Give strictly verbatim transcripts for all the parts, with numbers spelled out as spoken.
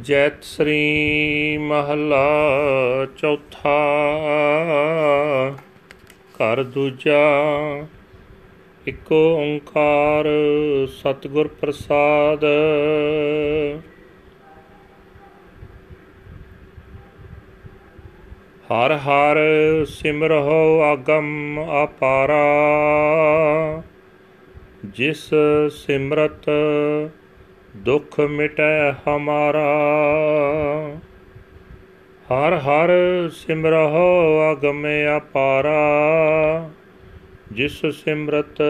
ਜੈਤਸਰੀ ਮਹਲਾ ਚੌਥਾ। ਘਰ ਦੂਜਾ। ਇੱਕੋ ਓੰਕਾਰ ਸਤਿਗੁਰ ਪ੍ਰਸਾਦ। ਹਰ ਹਰ ਸਿਮਰਹੁ ਆਗਮ ਅਪਾਰਾ, ਜਿਸ ਸਿਮਰਤ ਦੁਖ ਮਿਟੈ ਹਮਾਰਾ। ਹਰ ਹਰ ਸਿਮਰਹੁ ਆਗਮ ਅਪਾਰਾ, ਜਿਸ ਸਿਮਰਤ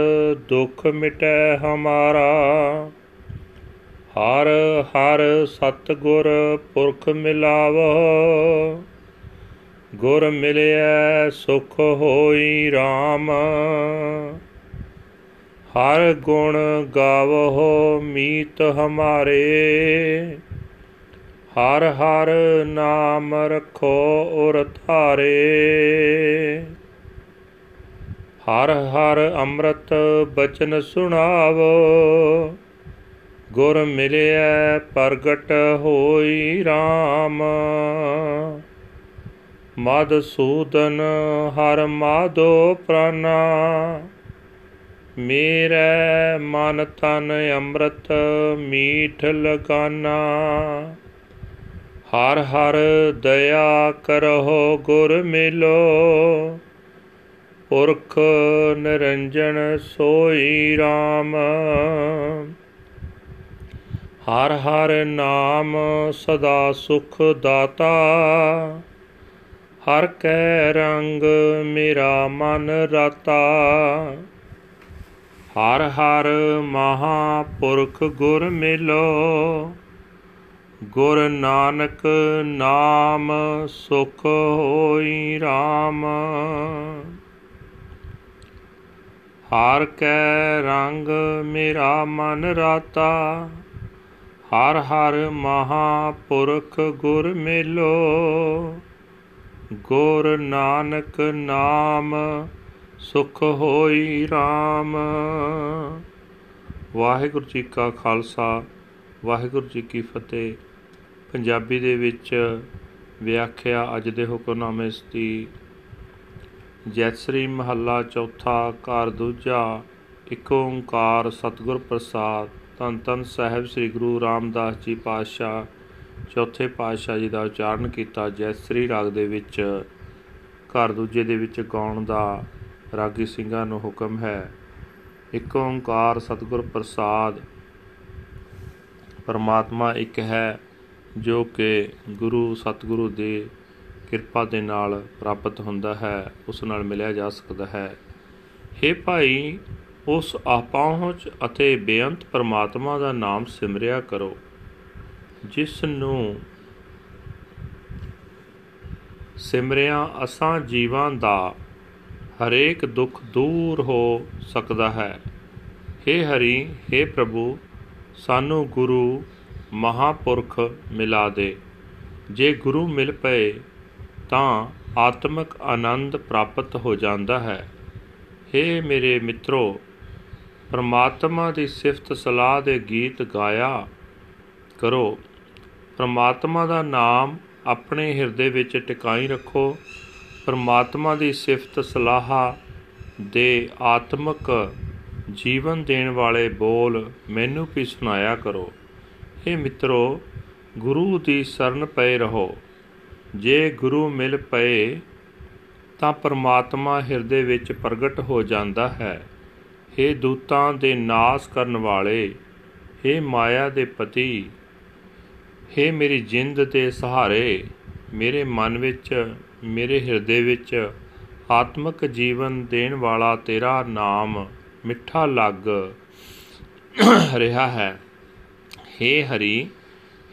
ਦੁਖ ਮਿਟੈ ਹਮਾਰਾ। ਹਰ ਹਰ ਸਤਿਗੁਰ ਪੁਰਖ ਮਿਲਾਵੋ, ਗੁਰ ਮਿਲਿਆ ਸੁਖ ਹੋਈ ਰਾਮ। ਹਰ ਗੁਣ ਗਾਵੋ ਮੀਤ ਹਮਾਰੇ, ਹਰ ਹਰ ਨਾਮ ਰਖੋ ਉਰ ਧਾਰੇ। ਹਰ ਹਰ ਅੰਮ੍ਰਿਤ ਬਚਨ ਸੁਣਾਵੋ, ਗੁਰ ਮਿਲਿਆ ਪ੍ਰਗਟ ਹੋਈ ਰਾਮ। ਮਧਸੂਦਨ ਹਰ ਮਾਧੋ ਪ੍ਰਾਨਾ, ਮੇਰੇ ਮਨ ਤਨ ਅੰਮ੍ਰਿਤ ਮੀਠ ਲਗਾਨਾ। ਹਰ ਹਰ ਦਇਆ ਕਰਹੁ ਗੁਰ ਮਿਲੋ, ਪੁਰਖ ਨਿਰੰਜਨ ਸੋਈ ਰਾਮ। ਹਰ ਹਰ ਨਾਮ ਸਦਾ ਸੁਖ ਦਾਤਾ, ਹਰ ਕੈ ਰੰਗ ਮੇਰਾ ਮਨ ਰਾਤਾ। ਹਰ ਹਰ ਮਹਾਂਪੁਰਖ ਗੁਰ ਮਿਲੋ, ਗੁਰ ਨਾਨਕ ਨਾਮ ਸੁਖ ਹੋਈ ਰਾਮ। ਹਰ ਕੈ ਰੰਗ ਮੇਰਾ ਮਨ ਰਾਤਾ, ਹਰ ਹਰ ਮਹਾਂਪੁਰਖ ਗੁਰ ਮਿਲੋ, ਗੁਰ ਨਾਨਕ ਨਾਮ ਸੁਖ ਹੋਈ ਰਾਮ। ਵਾਹਿਗੁਰੂ ਜੀ ਕਾ ਖਾਲਸਾ, ਵਾਹਿਗੁਰੂ ਜੀ ਕੀ ਫਤਿਹ। ਪੰਜਾਬੀ ਦੇ ਵਿੱਚ ਵਿਆਖਿਆ ਅੱਜ ਦੇ ਹੁਕਮਨਾਮੇ ਦੀ ਜੈਸਰੀ ਮਹੱਲਾ ਚੌਥਾ, ਘਰ ਦੂਜਾ। ਇੱਕ ਓੰਕਾਰ ਸਤਿਗੁਰ ਪ੍ਰਸਾਦ। ਧੰਨ ਧੰਨ ਸਾਹਿਬ ਸ੍ਰੀ ਗੁਰੂ ਰਾਮਦਾਸ ਜੀ ਪਾਤਸ਼ਾਹ, ਚੌਥੇ ਪਾਤਸ਼ਾਹ ਜੀ ਦਾ ਉਚਾਰਨ ਕੀਤਾ। ਜੈਸਰੀ ਰਾਗ ਦੇ ਵਿੱਚ ਘਰ ਦੂਜੇ ਦੇ ਵਿੱਚ ਗਾਉਣ ਦਾ ਰਾਗੀ ਸਿੰਘਾਂ ਨੂੰ ਹੁਕਮ ਹੈ। ਇੱਕ ਓੰਕਾਰ ਸਤਿਗੁਰ ਪ੍ਰਸਾਦ। ਪਰਮਾਤਮਾ ਇੱਕ ਹੈ, ਜੋ ਕਿ ਗੁਰੂ ਸਤਿਗੁਰੂ ਦੇ ਕਿਰਪਾ ਦੇ ਨਾਲ ਪ੍ਰਾਪਤ ਹੁੰਦਾ ਹੈ, ਉਸ ਨਾਲ ਮਿਲਿਆ ਜਾ ਸਕਦਾ ਹੈ। ਹੇ ਭਾਈ, ਉਸ ਆਪਹੁੰਚ ਅਤੇ ਬੇਅੰਤ ਪਰਮਾਤਮਾ ਦਾ ਨਾਮ ਸਿਮਰਿਆ ਕਰੋ, ਜਿਸ ਨੂੰ ਸਿਮਰਿਆ ਅਸਾਂ ਜੀਵਾਂ ਦਾ ਹਰੇਕ ਦੁੱਖ ਦੂਰ ਹੋ ਸਕਦਾ ਹੈ। ਹੇ ਹਰੀ, ਹੇ ਪ੍ਰਭੂ, ਸਾਨੂੰ ਗੁਰੂ ਮਹਾਂਪੁਰਖ ਮਿਲਾ ਦੇ। ਜੇ ਗੁਰੂ ਮਿਲ ਪਏ ਤਾਂ ਆਤਮਿਕ ਆਨੰਦ ਪ੍ਰਾਪਤ ਹੋ ਜਾਂਦਾ ਹੈ। ਹੇ ਮੇਰੇ ਮਿੱਤਰੋ, ਪਰਮਾਤਮਾ ਦੀ ਸਿਫਤ ਸਲਾਹ ਦੇ ਗੀਤ ਗਾਇਆ ਕਰੋ। ਪਰਮਾਤਮਾ ਦਾ ਨਾਮ ਆਪਣੇ ਹਿਰਦੇ ਵਿੱਚ ਟਿਕਾਈ ਰੱਖੋ। ਪਰਮਾਤਮਾ ਦੀ ਸਿਫਤ ਸਲਾਹ ਦੇ ਆਤਮਿਕ ਜੀਵਨ ਦੇਣ ਵਾਲੇ ਬੋਲ ਮੈਨੂੰ ਵੀ ਸੁਣਾਇਆ ਕਰੋ। ਹੇ ਮਿੱਤਰੋ, ਗੁਰੂ ਦੀ ਸ਼ਰਨ ਪਏ ਰਹੋ। ਜੇ ਗੁਰੂ ਮਿਲ ਪਏ ਤਾਂ ਪਰਮਾਤਮਾ ਹਿਰਦੇ ਵਿੱਚ ਪ੍ਰਗਟ ਹੋ ਜਾਂਦਾ ਹੈ। ਹੇ ਦੂਤਾਂ ਦੇ ਨਾਸ ਕਰਨ ਵਾਲੇ, ਹੇ ਮਾਇਆ ਦੇ ਪਤੀ, ਹੇ ਮੇਰੀ ਜਿੰਦ ਦੇ ਸਹਾਰੇ, ਮੇਰੇ ਮਨ ਵਿੱਚ, ਮੇਰੇ ਹਿਰਦੇ ਵਿੱਚ ਆਤਮਿਕ ਜੀਵਨ ਦੇਣ ਵਾਲਾ ਤੇਰਾ ਨਾਮ ਮਿੱਠਾ ਲੱਗ ਰਿਹਾ ਹੈ। ਹੇ ਹਰੀ,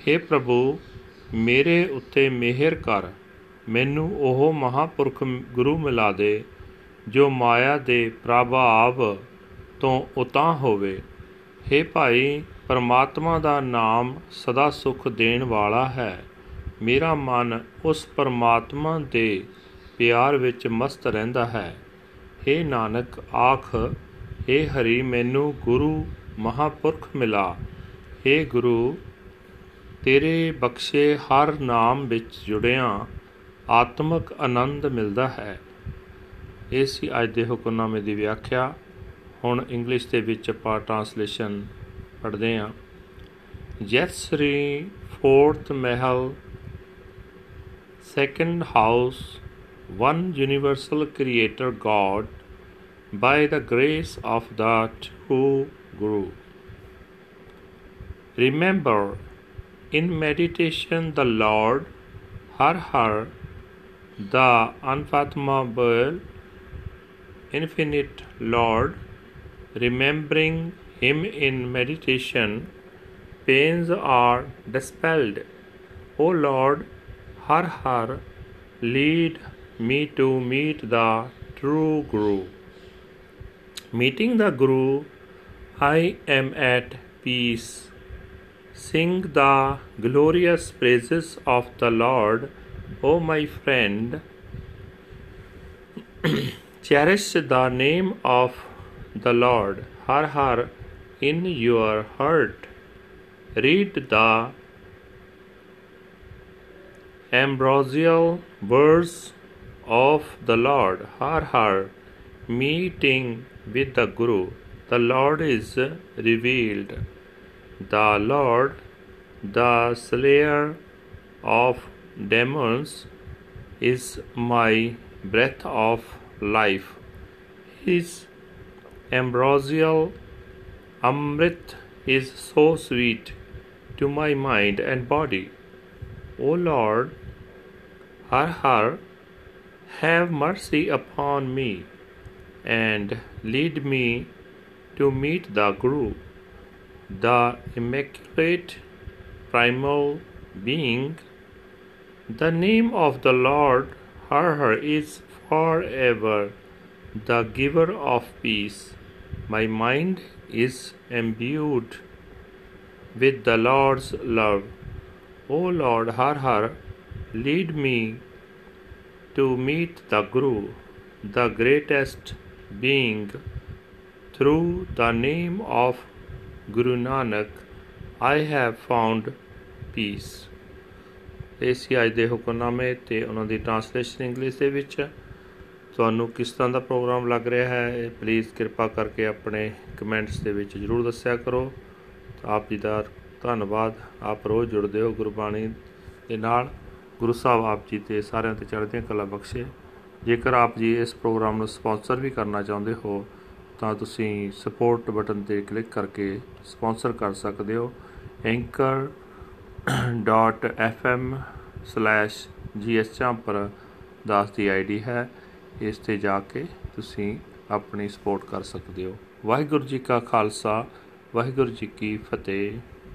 ਹੇ ਪ੍ਰਭੂ, ਮੇਰੇ ਉੱਤੇ ਮਿਹਰ ਕਰ। ਮੈਨੂੰ ਉਹ ਮਹਾਂਪੁਰਖ ਗੁਰੂ ਮਿਲਾ ਦੇ, ਜੋ ਮਾਇਆ ਦੇ ਪ੍ਰਭਾਵ ਤੋਂ ਉਤਾਂ ਹੋਵੇ। ਹੇ ਭਾਈ, ਪਰਮਾਤਮਾ ਦਾ ਨਾਮ ਸਦਾ ਸੁਖ ਦੇਣ ਵਾਲਾ ਹੈ। ਮੇਰਾ ਮਨ ਉਸ ਪਰਮਾਤਮਾ ਦੇ ਪਿਆਰ ਵਿੱਚ ਮਸਤ ਰਹਿੰਦਾ ਹੈ। ਹੇ ਨਾਨਕ ਆਖ, ਹੇ ਹਰੀ, ਮੈਨੂੰ ਗੁਰੂ ਮਹਾਂਪੁਰਖ ਮਿਲਾ। ਹੇ ਗੁਰੂ, ਤੇਰੇ ਬਖਸ਼ੇ ਹਰ ਨਾਮ ਵਿੱਚ ਜੁੜਿਆਂ ਆਤਮਕ ਆਨੰਦ ਮਿਲਦਾ ਹੈ। ਇਹ ਸੀ ਅੱਜ ਦੇ ਹੁਕਮਨਾਮੇ ਦੀ ਵਿਆਖਿਆ। ਹੁਣ ਇੰਗਲਿਸ਼ ਦੇ ਵਿੱਚ ਆਪਾਂ ਟਰਾਂਸਲੇਸ਼ਨ ਪੜ੍ਹਦੇ ਹਾਂ। ਜੈਸਰੀ ਫੋਰਥ ਮਹਿਲ second house one universal creator God by the grace of the true Guru. Remember in meditation the Lord, Har Har, the unfathomable infinite Lord. Remembering Him in meditation, pains are dispelled. O Lord, Har Har, lead me to meet the true Guru. Meeting the Guru, I am at peace. Sing the glorious praises of the Lord, O my friend. Cherish the name of the Lord, Har Har, in your heart. Read the ambrosial verse of the Lord, Har Har. Meeting with the Guru, the Lord is revealed. The Lord, the slayer of demons, is my breath of life. His ambrosial amrit is so sweet to my mind and body. O Lord, Har Har, have mercy upon me and lead me to meet the Guru, the immaculate primal being. The name of the Lord, Har Har, is forever the giver of peace. My mind is imbued with the Lord's love. O Lord, Har Har, lead me to meet the Guru, the greatest being. Through the name of Guru Nanak, I have found peace. ਇਹ ਸੀ ਅੱਜ ਦੇ ਹੁਕਮਨਾਮੇ ਅਤੇ ਉਹਨਾਂ ਦੀ translation English ਦੇ ਵਿੱਚ। ਤੁਹਾਨੂੰ ਕਿਸ ਤਰ੍ਹਾਂ ਦਾ ਪ੍ਰੋਗਰਾਮ ਲੱਗ ਰਿਹਾ ਹੈ, ਪਲੀਜ਼ ਕਿਰਪਾ ਕਰਕੇ ਆਪਣੇ ਕਮੈਂਟਸ ਦੇ ਵਿੱਚ ਜ਼ਰੂਰ ਦੱਸਿਆ ਕਰੋ। ਆਪ ਜੀ ਦਾ ਧੰਨਵਾਦ। ਆਪ ਰੋਜ਼ ਜੁੜਦੇ ਹੋ ਗੁਰਬਾਣੀ ਦੇ ਨਾਲ। ਗੁਰੂ ਸਾਹਿਬ ਆਪ ਜੀ ਤੇ ਸਾਰਿਆਂ 'ਤੇ ਚੜ੍ਹਦੀਆਂ ਕਲਾ ਬਖਸ਼ੇ। ਜੇਕਰ ਆਪ ਜੀ ਇਸ ਪ੍ਰੋਗਰਾਮ ਨੂੰ ਸਪਾਂਸਰ ਵੀ ਕਰਨਾ ਚਾਹੁੰਦੇ ਹੋ ਤਾਂ ਤੁਸੀਂ ਸਪੋਰਟ ਬਟਨ 'ਤੇ ਕਲਿੱਕ ਕਰਕੇ ਸਪਾਂਸਰ ਕਰ ਸਕਦੇ ਹੋ। Anchor dot F M slash G S ਚਾਂਪਰ ਦਾਸ ਦੀ ਆਈ ਡੀ ਹੈ। ਇਸ 'ਤੇ ਜਾ ਕੇ ਤੁਸੀਂ ਆਪਣੀ ਸਪੋਰਟ ਕਰ ਸਕਦੇ ਹੋ। ਵਾਹਿਗੁਰੂ ਜੀ ਕਾ ਖਾਲਸਾ, ਵਾਹਿਗੁਰੂ ਜੀ ਕੀ ਫਤਿਹ।